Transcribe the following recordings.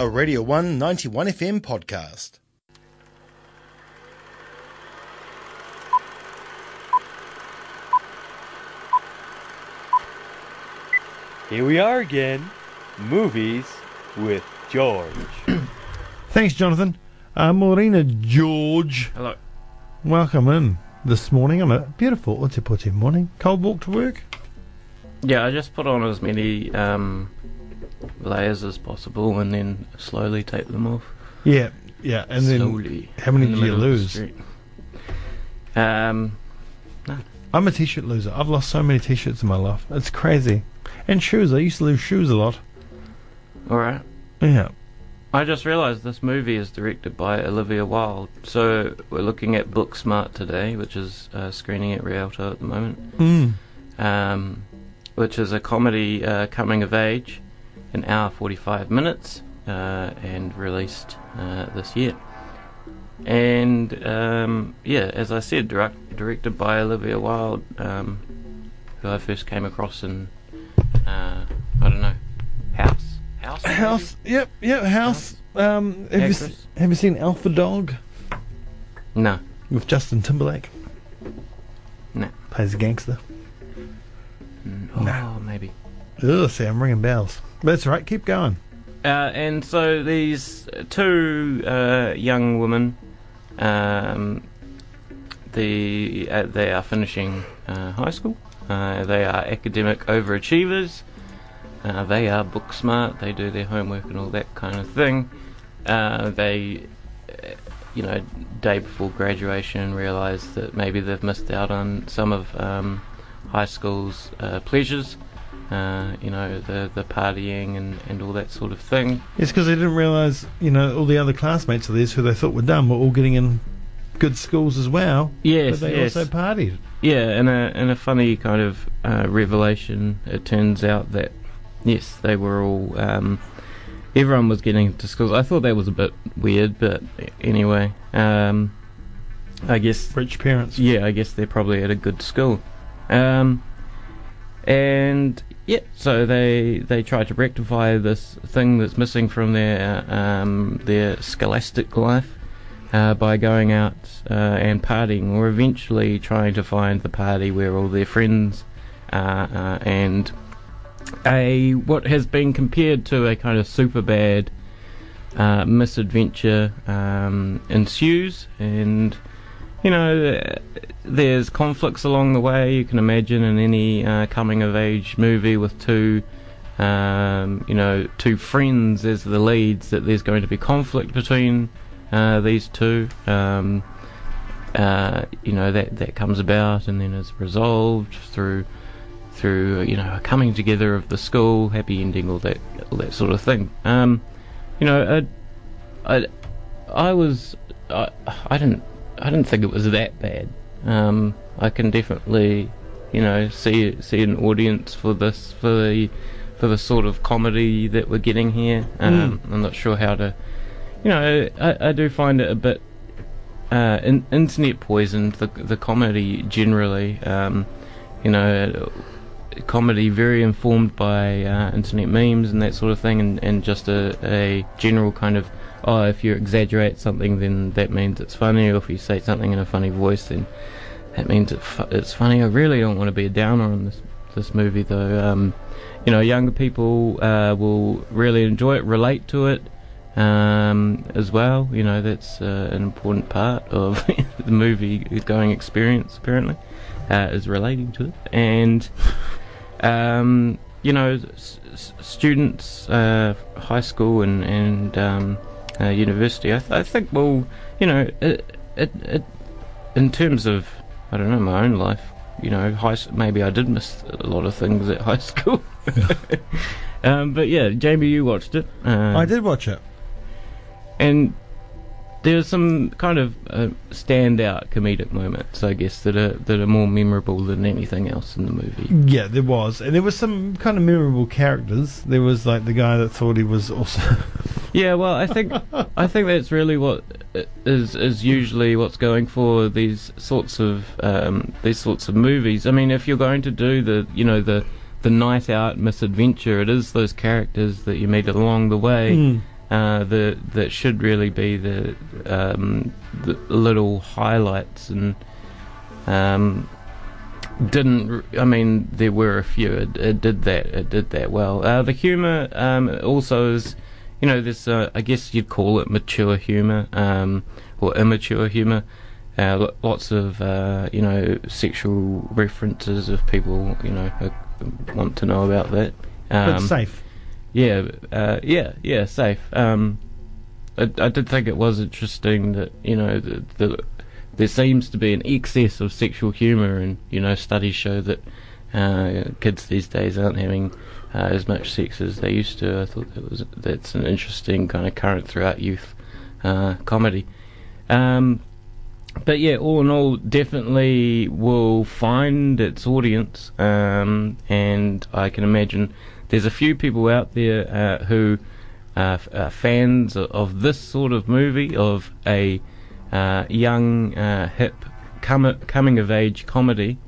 a Radio One 91 FM podcast. Here we are again, Movies with George. Thanks, Jonathan. Morena George. Hello. Welcome in this morning on a beautiful Utipoti morning. Cold walk to work? Yeah, I just put on as many layers as possible and then slowly take them off. Yeah, and slowly. Then how many do you lose? None. I'm a t-shirt loser. I've lost so many t-shirts in my life. It's crazy. And shoes. I used to lose shoes a lot. Alright. Yeah. I just realised this movie is directed by Olivia Wilde. So we're looking at Book Smart today, which is screening at Rialto at the moment. Which is a comedy coming of age, an hour 45 minutes, and released this year. And as I said, directed by Olivia Wilde, who I first came across in House. Maybe? House. Have you seen Alpha Dog? No. With Justin Timberlake. No. Plays a gangster. No. Oh, maybe. Ugh, see, I'm ringing bells. But that's right. Keep going. And so these two young women, they are finishing high school. They are academic overachievers. They are book smart. They do their homework and all that kind of thing. They day before graduation, realise that maybe they've missed out on some of high school's pleasures. The partying and all that sort of thing. It's because they didn't realise, all the other classmates of theirs who they thought were dumb were all getting in good schools as well. Yes, but they also partied. Yeah, in a funny kind of revelation, it turns out that, yes, they were all... everyone was getting into schools. I thought that was a bit weird, but anyway. I guess... Rich parents. Yeah, I guess they're probably at a good school. Yeah, so they try to rectify this thing that's missing from their scholastic life by going out and partying, or eventually trying to find the party where all their friends are, and what has been compared to a kind of Superbad misadventure ensues, and there's conflicts along the way. You can imagine in any coming-of-age movie with two friends as the leads, that there's going to be conflict between these two. That comes about and then is resolved through a coming together of the school, happy ending, all that sort of thing. I didn't think it was that bad. I can definitely, see an audience for this, for the sort of comedy that we're getting here. I'm not sure how to, I do find it a bit internet poisoned. The comedy generally, comedy very informed by internet memes and that sort of thing, and just a general kind of, oh, if you exaggerate something, then that means it's funny. Or if you say something in a funny voice, then that means it's funny. I really don't want to be a downer on this movie, though. Younger people will really enjoy it, relate to it as well. That's an important part of the movie-going experience, apparently, is relating to it. And... students, high school and university, I think, well, it in terms of, I don't know, my own life, maybe I did miss a lot of things at high school. But yeah, Jamie, you watched it. I did watch it. And there's some kind of standout comedic moments, I guess, that are more memorable than anything else in the movie. Yeah, there was. And there were some kind of memorable characters. There was, like, the guy that thought he was awesome. Yeah, well, I think that's really what is usually what's going for these sorts of movies. I mean, if you're going to do the night out misadventure, it is those characters that you meet along the way that should really be the little highlights, and didn't. I mean, there were a few. It did that. It did that well. The humour also is, you know, there's I guess you'd call it mature humour or immature humour. Lots of you know, sexual references if people, you know, want to know about that. But safe. Yeah, safe. I did think it was interesting that, you know, there seems to be an excess of sexual humour, and, you know, studies show that kids these days aren't having as much sex as they used to. I thought that's an interesting kind of current throughout youth comedy. But yeah, all in all, definitely will find its audience, and I can imagine there's a few people out there who are fans of this sort of movie, of a young, hip, coming-of-age comedy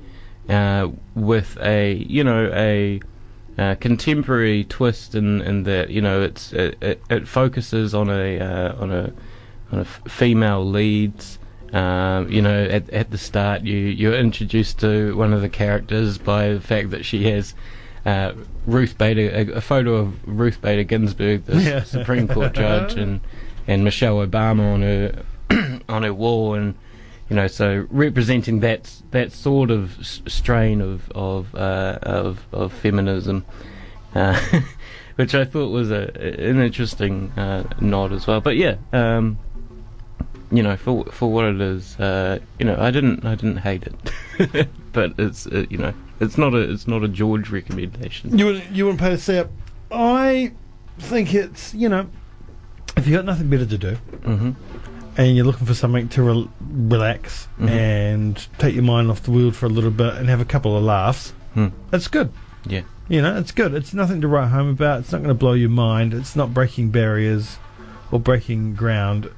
with a, you know, a contemporary twist in that, you know, it focuses on a female leads. You know, at the start, you're introduced to one of the characters by the fact that she has Ruth Bader, a photo of Ruth Bader Ginsburg, the Supreme Court judge, and Michelle Obama on her on her wall, and, you know, so representing that sort of strain of feminism, which I thought was an interesting nod as well. But yeah. You know, for what it is, you know, I didn't hate it, but it's you know, it's not a George recommendation. You wouldn't pay to see it. I think it's, you know, if you got nothing better to do, mm-hmm. and you're looking for something to relax mm-hmm. and take your mind off the world for a little bit and have a couple of laughs, it's good. Yeah, you know, it's good. It's nothing to write home about. It's not going to blow your mind. It's not breaking barriers. Or breaking ground,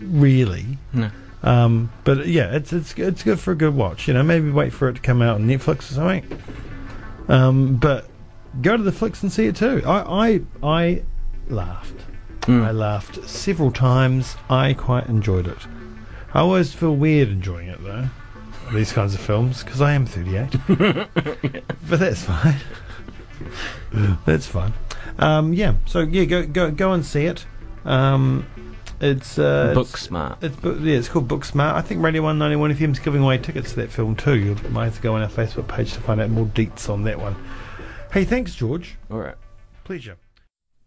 really. No. But yeah, it's good for a good watch. You know, maybe wait for it to come out on Netflix or something. But go to the Flix and see it too. I laughed. I laughed several times. I quite enjoyed it. I always feel weird enjoying it though. These kinds of films, because I am 38. But that's fine. That's fine. Yeah. So yeah, go and see it. It's Book Smart. It's called Book Smart. I think Radio 191 FM is giving away tickets to that film too. You might have to go on our Facebook page to find out more deets on that one. Hey, thanks, George. All right, pleasure.